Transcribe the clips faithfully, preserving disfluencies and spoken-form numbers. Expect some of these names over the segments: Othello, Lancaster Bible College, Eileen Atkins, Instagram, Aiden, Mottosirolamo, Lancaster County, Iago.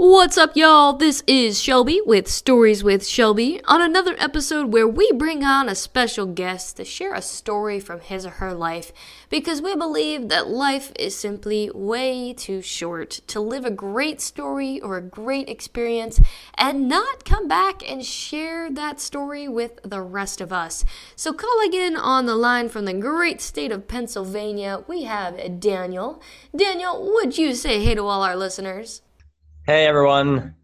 What's up, y'all? This is Shelby with Stories with Shelby on another episode where we bring on a special guest to share a story from his or her life because we believe that life is simply way too short to live a great story or a great experience and not come back and share that story with the rest of us. So calling in on the line from the great state of Pennsylvania, we have Daniel. Daniel, would you say hey to all our listeners? Hey everyone.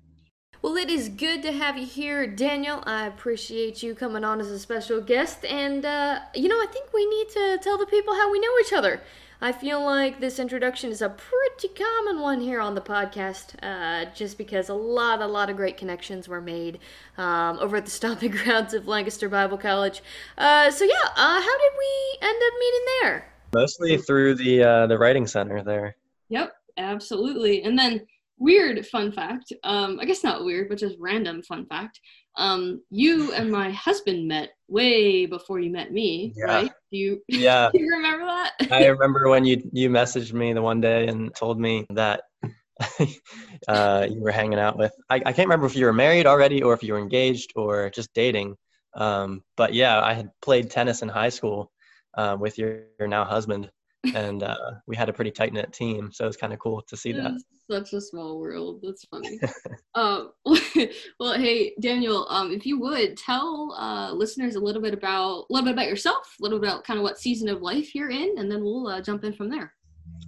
Well, it is good to have you here, Daniel. I appreciate you coming on as a special guest. And, uh, you know, I think we need to tell the people how we know each other. I feel like this introduction is a pretty common one here on the podcast, uh, just because a lot, a lot of great connections were made um, over at the stomping grounds of Lancaster Bible College. Uh, so, yeah, uh, how did we end up meeting there? Mostly through the uh, the writing center there. Yep, absolutely. And then... weird fun fact, um, I guess not weird, but just random fun fact, um, you and my husband met way before you met me, yeah. Right? Do you, yeah. Do you remember that? I remember when you, you messaged me the one day and told me that uh, you were hanging out with, I, I can't remember if you were married already or if you were engaged or just dating, um, but yeah, I had played tennis in high school uh, with your, your now husband. And uh, we had a pretty tight-knit team, so it was kind of cool to see it that. Such a small world. That's funny. um, well, hey, Daniel, um, if you would, tell uh, listeners a little bit about a little bit about yourself, a little bit about kind of what season of life you're in, and then we'll uh, jump in from there.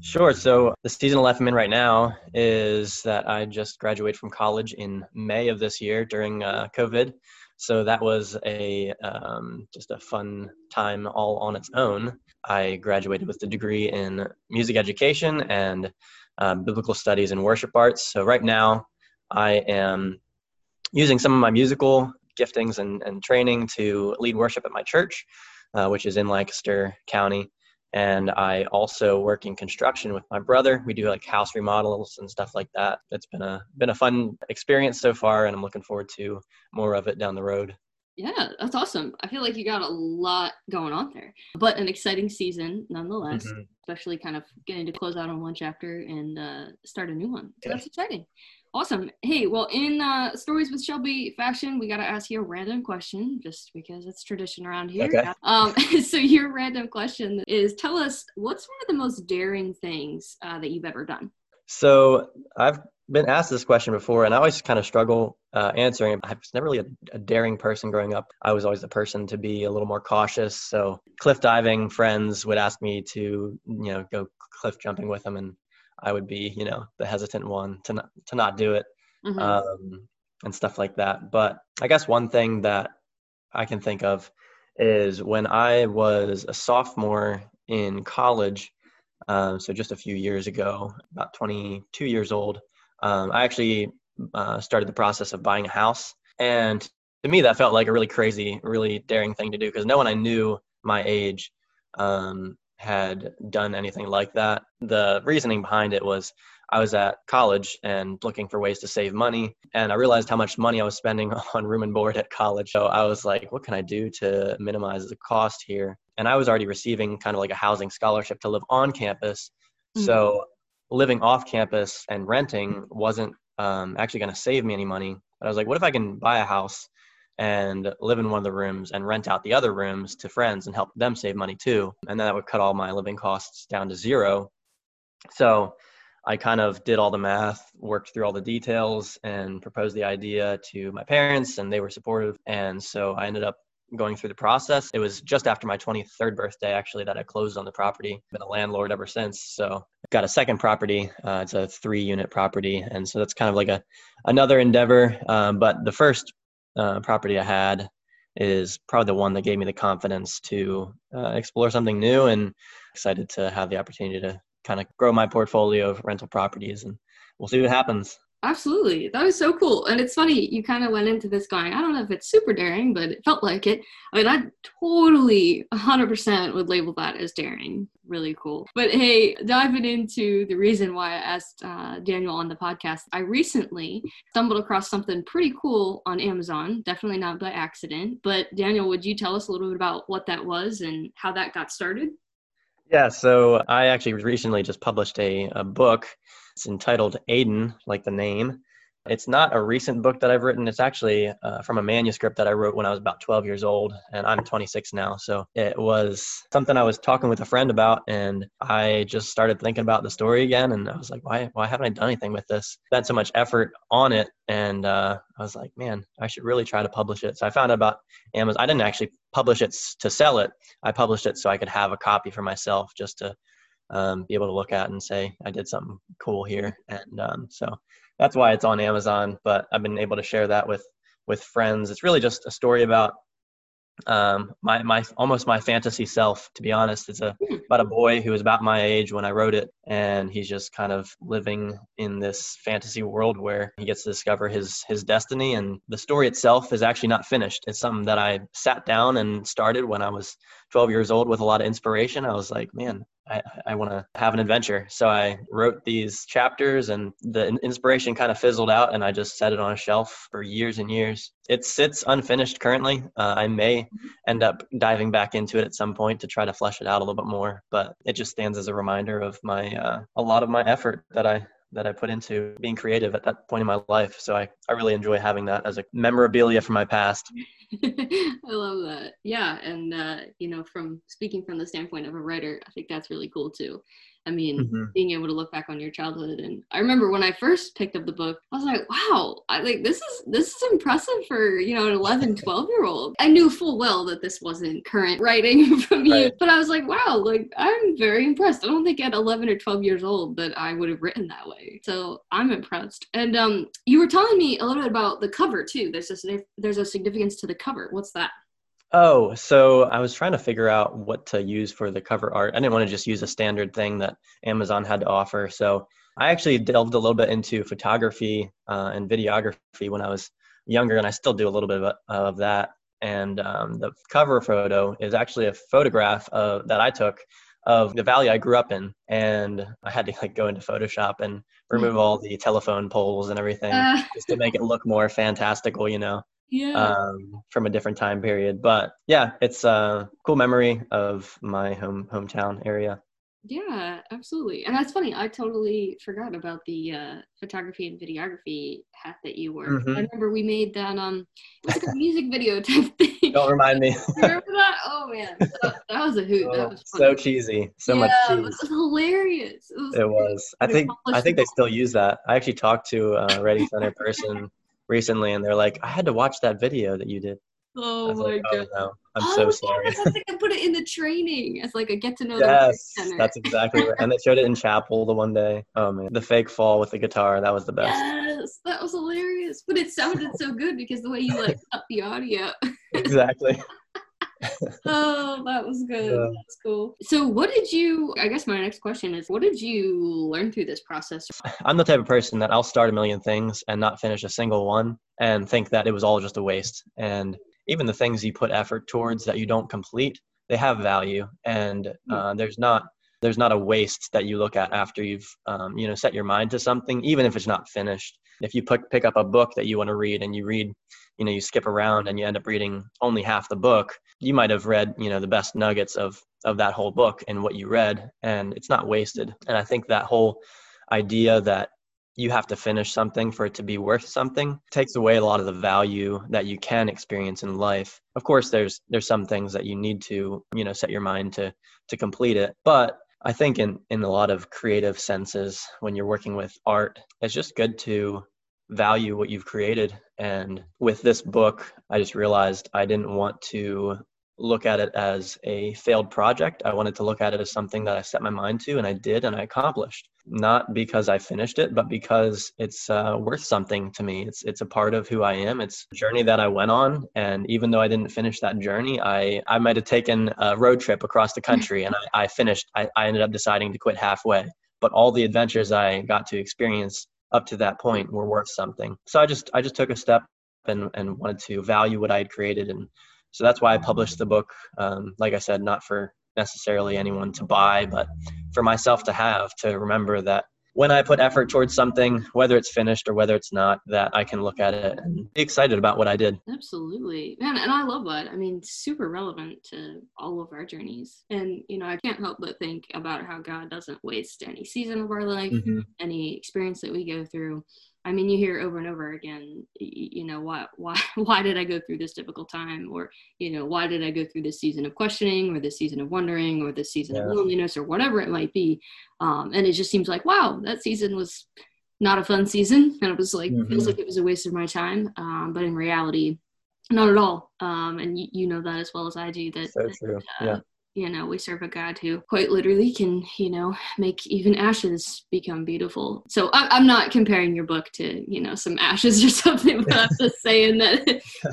Sure. So the season of life I'm in right now is that I just graduated from college in May of this year during uh, COVID. So that was a um, just a fun time all on its own. I graduated with a degree in music education and um, biblical studies and worship arts. So right now I am using some of my musical giftings and, and training to lead worship at my church, uh, which is in Lancaster County. And I also work in construction with my brother. We do like house remodels and stuff like that. It's been a been a fun experience so far, and I'm looking forward to more of it down the road. Yeah, that's awesome. I feel like you got a lot going on there, but an exciting season nonetheless, mm-hmm. especially kind of getting to close out on one chapter and uh, start a new one. So that's exciting. Awesome. Hey, well, in uh, Stories with Shelby fashion, we got to ask you a random question just because it's tradition around here. Okay. Um, so your random question is, tell us, what's one of the most daring things uh, that you've ever done? So I've been asked this question before, and I always kind of struggle uh, answering. I was never really a, a daring person growing up. I was always the person to be a little more cautious. So cliff diving friends would ask me to, you know, go cliff jumping with them, and I would be, you know, the hesitant one to not to not do it, mm-hmm. um, and stuff like that. But I guess one thing that I can think of is when I was a sophomore in college. Um, so just a few years ago, about twenty-two years old. Um, I actually uh, started the process of buying a house. And to me, that felt like a really crazy, really daring thing to do because no one I knew my age um, had done anything like that. The reasoning behind it was I was at college and looking for ways to save money. And I realized how much money I was spending on room and board at college. So I was like, what can I do to minimize the cost here? And I was already receiving kind of like a housing scholarship to live on campus. Mm-hmm. So living off campus and renting wasn't um, actually going to save me any money. But I was like, what if I can buy a house and live in one of the rooms and rent out the other rooms to friends and help them save money too? And then that would cut all my living costs down to zero. So I kind of did all the math, worked through all the details, and proposed the idea to my parents, and they were supportive. And so I ended up going through the process. It was just after my twenty-third birthday, actually, that I closed on the property. Been a landlord ever since. So got a second property. Uh, it's a three-unit property. And so that's kind of like a another endeavor. Um, but the first uh, property I had is probably the one that gave me the confidence to uh, explore something new, and excited to have the opportunity to kind of grow my portfolio of rental properties, and we'll see what happens. Absolutely. That was so cool. And it's funny, you kind of went into this going, I don't know if it's super daring, but it felt like it. I mean, I totally one hundred percent would label that as daring. Really cool. But hey, diving into the reason why I asked uh, Daniel on the podcast, I recently stumbled across something pretty cool on Amazon, definitely not by accident. But Daniel, would you tell us a little bit about what that was and how that got started? Yeah, so I actually recently just published a, a book. It's entitled Aiden, like the name, It's not a recent book that I've written. It's actually uh, from a manuscript that I wrote when I was about twelve years old, and I'm twenty-six now. So it was something I was talking with a friend about, and I just started thinking about the story again. And I was like, why, why haven't I done anything with this? Spent so much effort on it. And uh, I was like, man, I should really try to publish it. So I found out about Amazon. I didn't actually publish it to sell it. I published it so I could have a copy for myself, just to um, be able to look at and say, I did something cool here. And um, so that's why it's on Amazon, but I've been able to share that with, with friends. It's really just a story about um, my, my, almost my fantasy self, to be honest. It's a, about a boy who was about my age when I wrote it. And he's just kind of living in this fantasy world where he gets to discover his, his destiny. And the story itself is actually not finished. It's something that I sat down and started when I was twelve years old with a lot of inspiration. I was like, man, I, I want to have an adventure. So I wrote these chapters, and the inspiration kind of fizzled out, and I just set it on a shelf for years and years. It sits unfinished currently. Uh, I may end up diving back into it at some point to try to flesh it out a little bit more, but it just stands as a reminder of my, uh, a lot of my effort that I, that I put into being creative at that point in my life. So I, I really enjoy having that as a memorabilia from my past. I love that. Yeah. And, uh, you know, from speaking from the standpoint of a writer, I think that's really cool too. I mean, mm-hmm. being able to look back on your childhood. And I remember when I first picked up the book, I was like, wow, I like, this is, this is impressive for, you know, an eleven, twelve year old. I knew full well that this wasn't current writing from you, right. But I was like, wow, like I'm very impressed. I don't think at eleven or twelve years old that I would have written that way. So I'm impressed. And um, you were telling me a little bit about the cover too. There's a, there's a significance to the cover. What's that? Oh, so I was trying to figure out what to use for the cover art. I didn't want to just use a standard thing that Amazon had to offer. So I actually delved a little bit into photography uh, and videography when I was younger, and I still do a little bit of, of that. And um, the cover photo is actually a photograph of, that I took of the valley I grew up in. And I had to like go into Photoshop and remove all the telephone poles and everything uh. just to make it look more fantastical, you know. Yeah. Um, from a different time period. But yeah, it's a cool memory of my home hometown area. Yeah, absolutely. And that's funny. I totally forgot about the uh, photography and videography hat that you wore. Mm-hmm. I remember we made that um, what's it, a music video type thing. Don't remind me. Remember that? Oh man, that, that was a hoot. Oh, that was funny. So cheesy. So yeah, much cheese. It was hilarious. It was. It was. I think. I think they still use that. I actually talked to a Ready Center person recently, and they're like, I had to watch that video that you did. Oh my like, god! Oh, no. I'm oh, so yeah, sorry. I think I put it in the training as like a get to know. Yes, the that's exactly right. And they showed it in chapel the one day. Oh man, the fake fall with the guitar—that was the best. Yes, that was hilarious. But it sounded so good because the way you like up the audio. Exactly. Oh, that was good. Yeah. That's cool. So what did you, I guess my next question is, what did you learn through this process? I'm the type of person that I'll start a million things and not finish a single one and think that it was all just a waste. And even the things you put effort towards that you don't complete, they have value. And uh, there's not there's not a waste that you look at after you've um, you know, set your mind to something, even if it's not finished. If you put, pick up a book that you want to read and you read, you know, you skip around and you end up reading only half the book, you might have read, you know, the best nuggets of, of that whole book and what you read, and it's not wasted. And I think that whole idea that you have to finish something for it to be worth something takes away a lot of the value that you can experience in life. Of course, there's, there's some things that you need to, you know, set your mind to, to complete it. But I think in, in a lot of creative senses, when you're working with art, it's just good to value what you've created. And with this book, I just realized I didn't want to look at it as a failed project. I wanted to look at it as something that I set my mind to, and I did, and I accomplished. Not because I finished it, but because it's uh, worth something to me. It's it's a part of who I am. It's a journey that I went on. And even though I didn't finish that journey, I, I might have taken a road trip across the country, and I, I finished. I, I ended up deciding to quit halfway. But all the adventures I got to experience up to that point were worth something. So I just I just took a step and, and wanted to value what I had created. And so that's why I published the book. Um, like I said, not for necessarily anyone to buy, but for myself to have, to remember that when I put effort towards something, whether it's finished or whether it's not, that I can look at it and be excited about what I did. Absolutely. Man, and I love that. I mean, super relevant to all of our journeys. And, you know, I can't help but think about how God doesn't waste any season of our life, mm-hmm. any experience that we go through. I mean, you hear over and over again, you know, why, why, why did I go through this difficult time? Or, you know, why did I go through this season of questioning or this season of wondering or this season yeah. of loneliness or whatever it might be. Um, and it just seems like, wow, that season was not a fun season. And it was like, mm-hmm. feels like it was a waste of my time. Um, but in reality, not at all. Um, and you, you know that as well as I do, that, so true. Uh, yeah. you know, we serve a God who quite literally can, you know, make even ashes become beautiful. So I, I'm not comparing your book to, you know, some ashes or something, but I'm just saying that,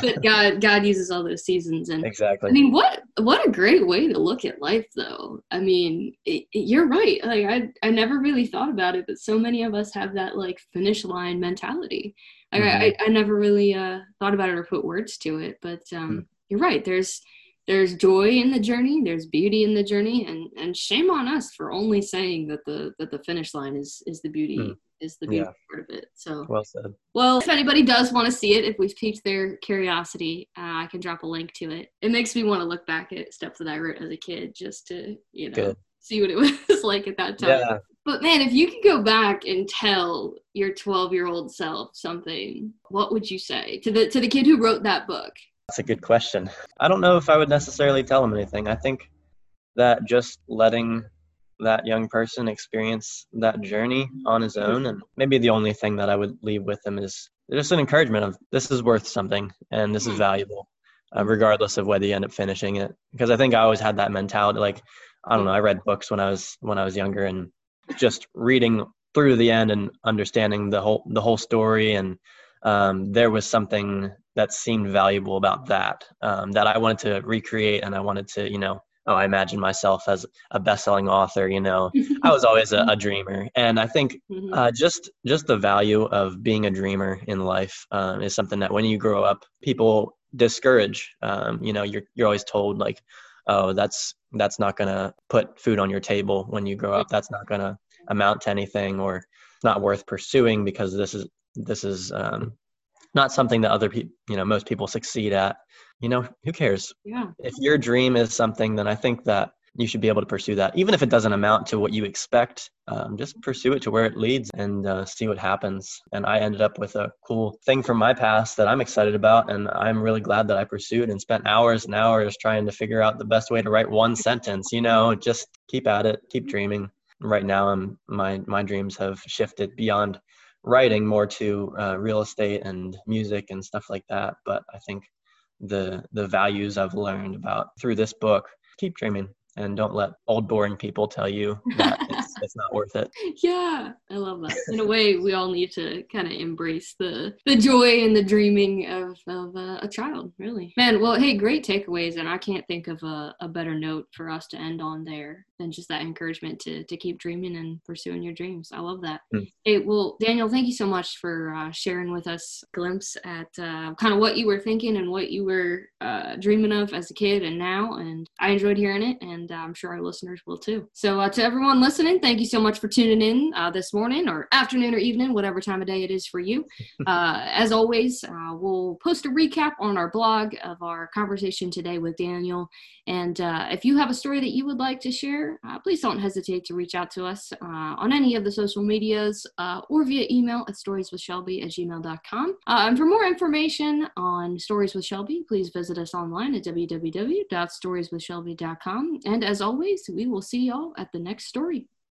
that God God uses all those seasons. And exactly. I mean, what what a great way to look at life, though. I mean, it, it, you're right. Like, I, I never really thought about it, but so many of us have that, like, finish line mentality. Mm-hmm. I, I, I never really uh, thought about it or put words to it, but um, mm-hmm. you're right. There's... There's joy in the journey, there's beauty in the journey, and, and shame on us for only saying that the that the finish line is is the beauty, mm. is the beauty yeah. part of it. So well said. Well, if anybody does want to see it, if we've piqued their curiosity, uh, I can drop a link to it. It makes me want to look back at stuff that I wrote as a kid just to, you know, Good. see what it was like at that time. Yeah. But man, if you could go back and tell your twelve-year-old self something, what would you say to the to the kid who wrote that book? That's a good question. I don't know if I would necessarily tell them anything. I think that just letting that young person experience that journey on his own, and maybe the only thing that I would leave with them is just an encouragement of this is worth something and this is valuable, uh, regardless of whether you end up finishing it. Because I think I always had that mentality. Like, I don't know, I read books when I was when I was younger, and just reading through to the end and understanding the whole the whole story, and um, there was something that seemed valuable about that, um, that I wanted to recreate. And I wanted to, you know, oh, I imagine myself as a best-selling author, you know, I was always a, a dreamer. And I think uh, just just the value of being a dreamer in life um, is something that when you grow up, people discourage, um, you know, you're you're always told like, oh, that's that's not going to put food on your table when you grow up. That's not going to amount to anything, or it's not worth pursuing because this is, this is, um, not something that other people, you know, most people succeed at. You know, who cares? Yeah. If your dream is something, then I think that you should be able to pursue that. Even if it doesn't amount to what you expect, um, just pursue it to where it leads and uh, see what happens. And I ended up with a cool thing from my past that I'm excited about. And I'm really glad that I pursued and spent hours and hours trying to figure out the best way to write one sentence. You know, just keep at it, keep dreaming. Right now, I'm, my, my dreams have shifted beyond writing more to uh, real estate and music and stuff like that. But I think the the values I've learned about through this book, keep dreaming and don't let old boring people tell you that it's, it's not worth it. Yeah, I love that. In a way, we all need to kind of embrace the the joy and the dreaming of, of uh, a child, really. Man, well, hey, great takeaways. And I can't think of a, a better note for us to end on there. And just that encouragement to to keep dreaming and pursuing your dreams. I love that. Mm. It will, Daniel, thank you so much for uh, sharing with us a glimpse at uh, kind of what you were thinking and what you were uh, dreaming of as a kid and now. And I enjoyed hearing it, and uh, I'm sure our listeners will too. So uh, to everyone listening, thank you so much for tuning in uh, this morning or afternoon or evening, whatever time of day it is for you. Uh, as always, uh, we'll post a recap on our blog of our conversation today with Daniel. And uh, if you have a story that you would like to share, Uh, please don't hesitate to reach out to us uh, on any of the social medias uh, or via email at storieswithshelby at gmail dot com. Uh, and for more information on Stories with Shelby, please visit us online at w w w dot stories with shelby dot com. And as always, we will see y'all at the next story.